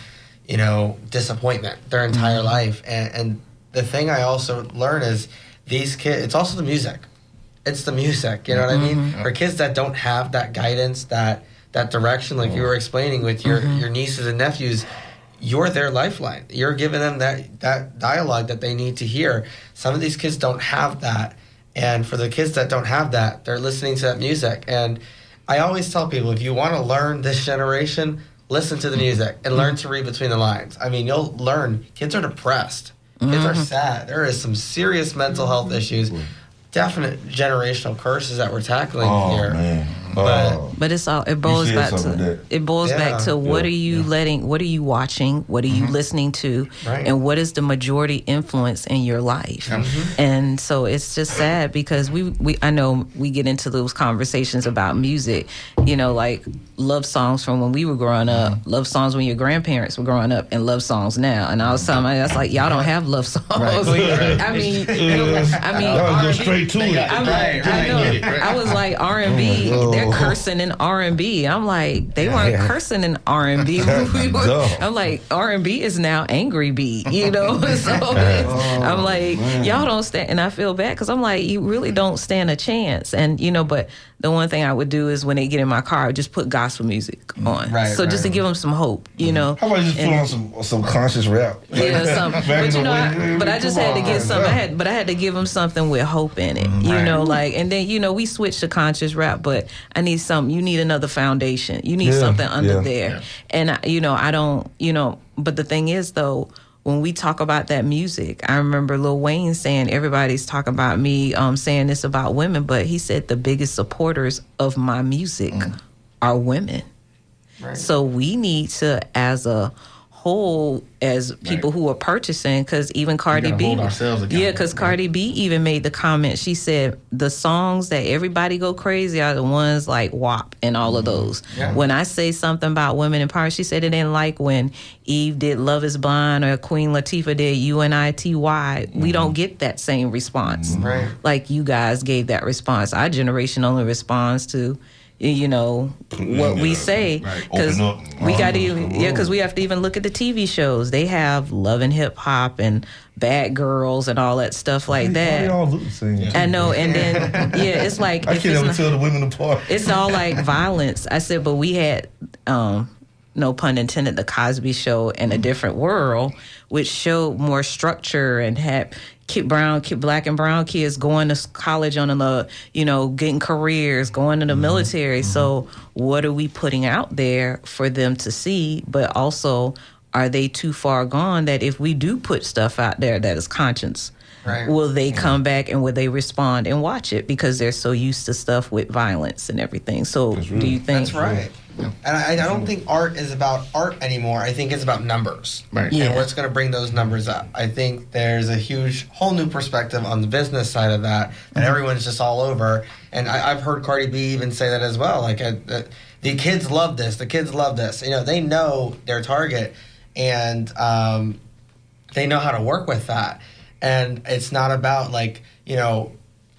you know, disappointment their entire mm-hmm. life, and, and the thing I also learn is these kids, it's also the music. It's the music, you know mm-hmm. what I mean? Yeah. For kids that don't have that guidance, that that direction, like oh. you were explaining with your, mm-hmm. your nieces and nephews, you're their lifeline. You're giving them that, that dialogue that they need to hear. Some of these kids don't have that. And for the kids that don't have that, they're listening to that music. And I always tell people, if you want to learn this generation, listen to the music and learn to read between the lines. I mean, you'll learn. Kids are depressed. Kids mm-hmm. are sad. There is some serious mental health issues, definite generational curses that we're tackling oh, here. Man. Oh. But, but it's all it boils back to it boils yeah. back to what yeah. are you yeah. letting, what are you watching, what are you mm-hmm. listening to, right. and what is the majority influence in your life? Mm-hmm. And so it's just sad because we, we I know we get into those conversations about music, you know, like love songs from when we were growing up, mm-hmm. love songs when your grandparents were growing up, and love songs now. And I was telling my, that's like y'all don't have love songs. Right. I mean, yeah. I mean, that was just straight to it. I, mean, right, right, I, know, right. I was like R and B. Cursing in R and B. I'm like, they yeah, weren't yeah. cursing in R and B. We were, I'm like, R and B is now angry beat, you know? So oh, I'm like, man. y'all don't stand, and I feel bad because I'm like, you really don't stand a chance. And, you know, but the one thing I would do is when they get in my car, I would just put gospel music on. Right, so right. just to give them some hope, you mm-hmm. know? How about just and, put on some, some conscious rap? Yeah, some, but you know, I, but I just had to get some, I had, but I had to give them something with hope in it, you right. know? Like, and then, you know, we switched to conscious rap, but I need something. You need another foundation. You need yeah, something under yeah, there. Yeah. And, I, you know, I don't, you know, but the thing is, though, when we talk about that music, I remember Lil Wayne saying, everybody's talking about me um, saying this about women, but he said the biggest supporters of my music mm. are women. Right. So we need to, as a whole, as people right. who are purchasing, because even Cardi B, yeah, because right. Cardi B even made the comment. She said the songs that everybody go crazy are the ones like W A P and all of those. Yeah. When I say something about women in power, she said it ain't like when Eve did Love Is Blind or Queen Latifah did U N I T Y. Mm-hmm. We don't get that same response, right. like you guys gave that response. Our generation only responds to, you know, what yeah, we say, because right. we got to, yeah, because we have to even look at the T V shows. They have Love and Hip Hop and Bad Girls and all that stuff like that. They all look the same. I know, and then yeah, it's like I can't ever not, tell the women apart. It's all like violence. I said, but we had, um, no pun intended, the Cosby Show and A Different World, which showed more structure and had Kid brown, kid, black and brown kids going to college on the, you know, getting careers, going to the mm-hmm. military. Mm-hmm. So what are we putting out there for them to see? But also, are they too far gone that if we do put stuff out there that is conscience, right. will they yeah. come back and will they respond and watch it because they're so used to stuff with violence and everything? So do you think? That's right. And I, I don't think art is about art anymore. I think it's about numbers. Right. Yeah. And what's going to bring those numbers up. I think there's a huge, whole new perspective on the business side of that, and mm-hmm. everyone's just all over. And I, I've heard Cardi B even say that as well. Like, I, uh, the kids love this. The kids love this. You know, they know their target, and um, they know how to work with that. And it's not about, like, you know,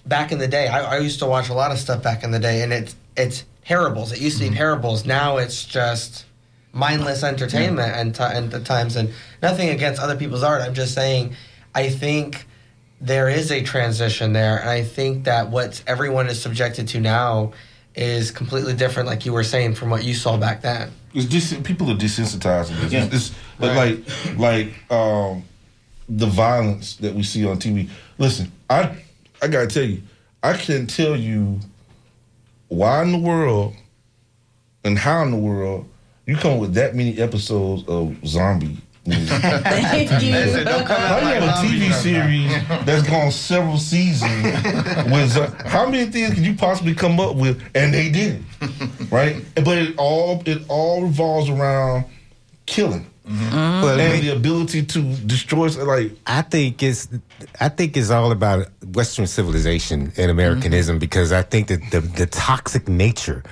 back in the day, I, I used to watch a lot of stuff back in the day, and it's it's parables. It used to be parables. Now it's just mindless entertainment and, t- and at times, and nothing against other people's art. I'm just saying, I think there is a transition there, and I think that what everyone is subjected to now is completely different, like you were saying, from what you saw back then. It's dis- people are desensitized. It's, yeah. it's right. like like um, the violence that we see on T V. Listen, I I gotta tell you, I can tell you. Why in the world and how in the world you come up with that many episodes of zombie movies? Thank you. How you have a T V series that's gone several seasons with uh, how many things could you possibly come up with? And they didn't, right? But it all it all revolves around killing. Mm-hmm. Mm-hmm. But and the ability to destroy, like I think it's, I think it's all about Western civilization and Americanism mm-hmm. because I think that the, the toxic nature,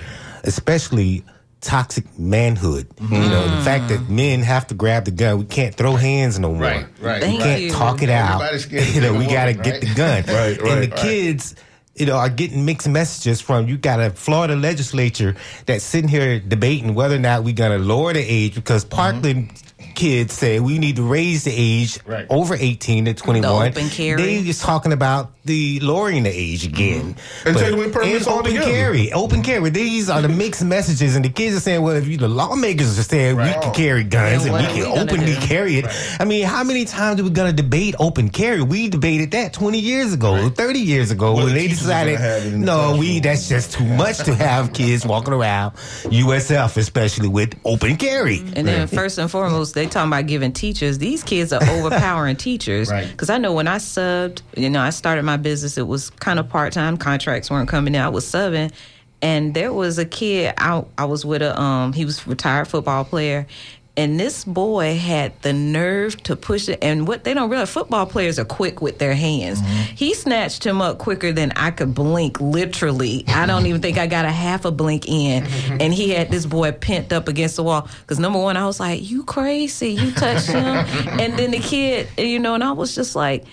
especially toxic manhood, mm-hmm. you know, the fact that men have to grab the gun, we can't throw hands no more, right? Right. Thank we can't you. Talk it out. You know, we got to right? get the gun, right, right, and the right. kids. You know, are getting mixed messages from you got a Florida legislature that's sitting here debating whether or not we're going to lower the age because Parkland mm-hmm. kids say we need to raise the age right. over eighteen to twenty-one. The open carry. They just talking about the lowering the age again. Mm-hmm. And take away permits altogether. Open carry. Open carry. These are the mixed messages, and the kids are saying, well, if you, the lawmakers are saying right. we can carry guns and, and we can we openly carry it. Right. I mean, how many times are we going to debate open carry? We debated that twenty years ago, right. thirty years ago, well, when the they decided, no, the we that's just too much to have kids walking around, U S F especially, with open carry. And then right. first and foremost, they talking about giving teachers. These kids are overpowering teachers. Because right. I know when I subbed, you know, I started my business, it was kind of part-time. Contracts weren't coming in. I was subbing. And there was a kid, I, I was with a, um, he was a retired football player. And this boy had the nerve to push it. And what they don't realize, football players are quick with their hands. Mm-hmm. He snatched him up quicker than I could blink, literally. I don't even think I got a half a blink in. And he had this boy pent up against the wall. Because, number one, I was like, you crazy. You touched him. And then the kid, you know, and I was just like,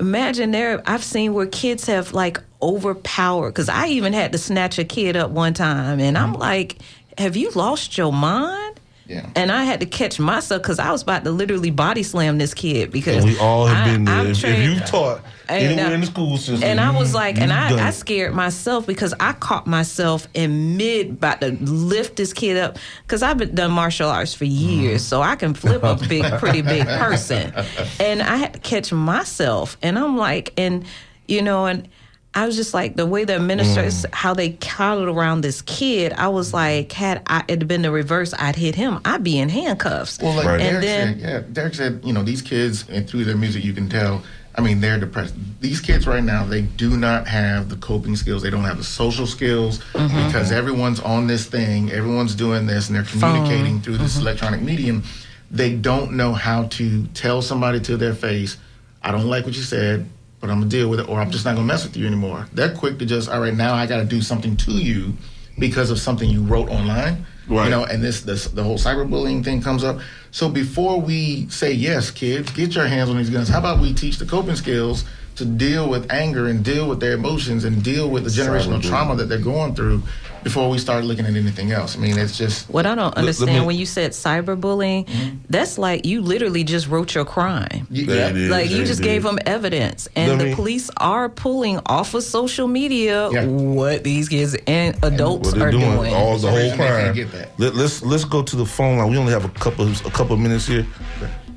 imagine there, I've seen where kids have, like, overpowered. Because I even had to snatch a kid up one time. And I'm like, have you lost your mind? Yeah. And I had to catch myself because I was about to literally body slam this kid because and we all have I, been there. If, if you've taught anywhere I, in the school system, and I was like, and I, I scared myself because I caught myself in mid about to lift this kid up because I've been done martial arts for years, mm. so I can flip a big, pretty big person, and I had to catch myself, and I'm like, and you know, and I was just like, the way the administrators, mm. how they coddled around this kid, I was like, had I, it been the reverse, I'd hit him. I'd be in handcuffs. Well, like right. Derek, then, said, yeah, Derek said, you know, these kids, and through their music, you can tell, I mean, they're depressed. These kids right now, they do not have the coping skills. They don't have the social skills mm-hmm. because everyone's on this thing. Everyone's doing this, and they're communicating Phone. through this mm-hmm. electronic medium. They don't know how to tell somebody to their face, I don't like what you said, but I'm going to deal with it, or I'm just not going to mess with you anymore. They're quick to just, all right, now I got to do something to you because of something you wrote online. Right. You know, and this, this the whole cyberbullying thing comes up. So before we say, yes, kids, get your hands on these guns, how about we teach the coping skills to deal with anger and deal with their emotions and deal with the generational Cyberbullying. trauma that they're going through before we start looking at anything else. I mean, it's just... What I don't understand, let, let me, when you said cyberbullying, mm-hmm. that's like you literally just wrote your crime. Yeah. Is, like, you just is. gave them evidence. And let the me, police are pulling off of social media yeah. what these kids and adults and are doing. doing. All the whole crime. Let, let's, let's go to the phone line. We only have a couple a couple minutes here.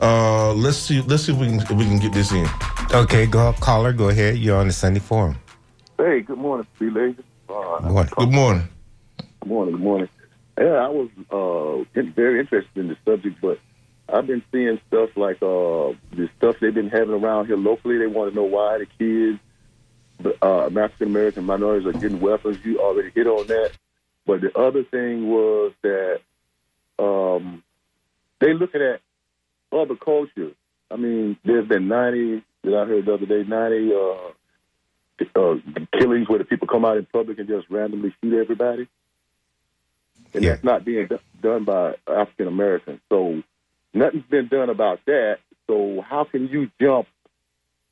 Uh, let's see let's see if we can, if we can get this in. Okay, go up, caller. Go ahead. You're on the Sunday Forum. Hey, good morning, B ladies. Uh, good morning. Good morning. Good morning. Good morning. Yeah, I was uh, very interested in the subject, but I've been seeing stuff like uh, the stuff they've been having around here locally. They want to know why the kids, uh, African American minorities, are getting weapons. You already hit on that. But the other thing was that um, they looking at other cultures. I mean, there's been ninety that I heard the other day, ninety uh, uh, killings where the people come out in public and just randomly shoot everybody. And yeah. that's not being d- done by African Americans. So nothing's been done about that. So how can you jump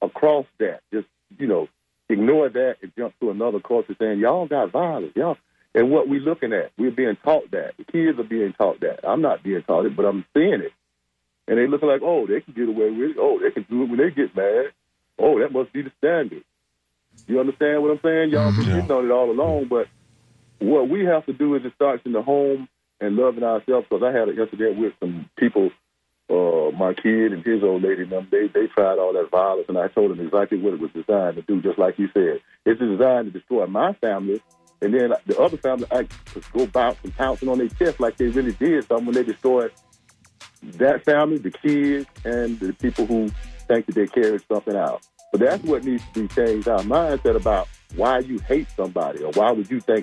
across that? Just, you know, ignore that and jump to another culture saying, y'all got violence. Y'all. And what we looking at, we're being taught that. The kids are being taught that. I'm not being taught it, but I'm seeing it. And they looking like, oh, they can get away with it. Oh, they can do it when they get mad. Oh, that must be the standard. You understand what I'm saying? Y'all been hitting on it all along, but what we have to do is it starts in the home and loving ourselves, because I had an incident with some people, uh, my kid and his old lady, and them. They, they tried all that violence, and I told them exactly what it was designed to do, just like you said. It's designed to destroy my family, and then the other family, I go bounce and pouncing on their chest like they really did something when they destroyed that family, the kids, and the people who think that they carry something out. But that's what needs to be changed, our mindset about why you hate somebody or why would you think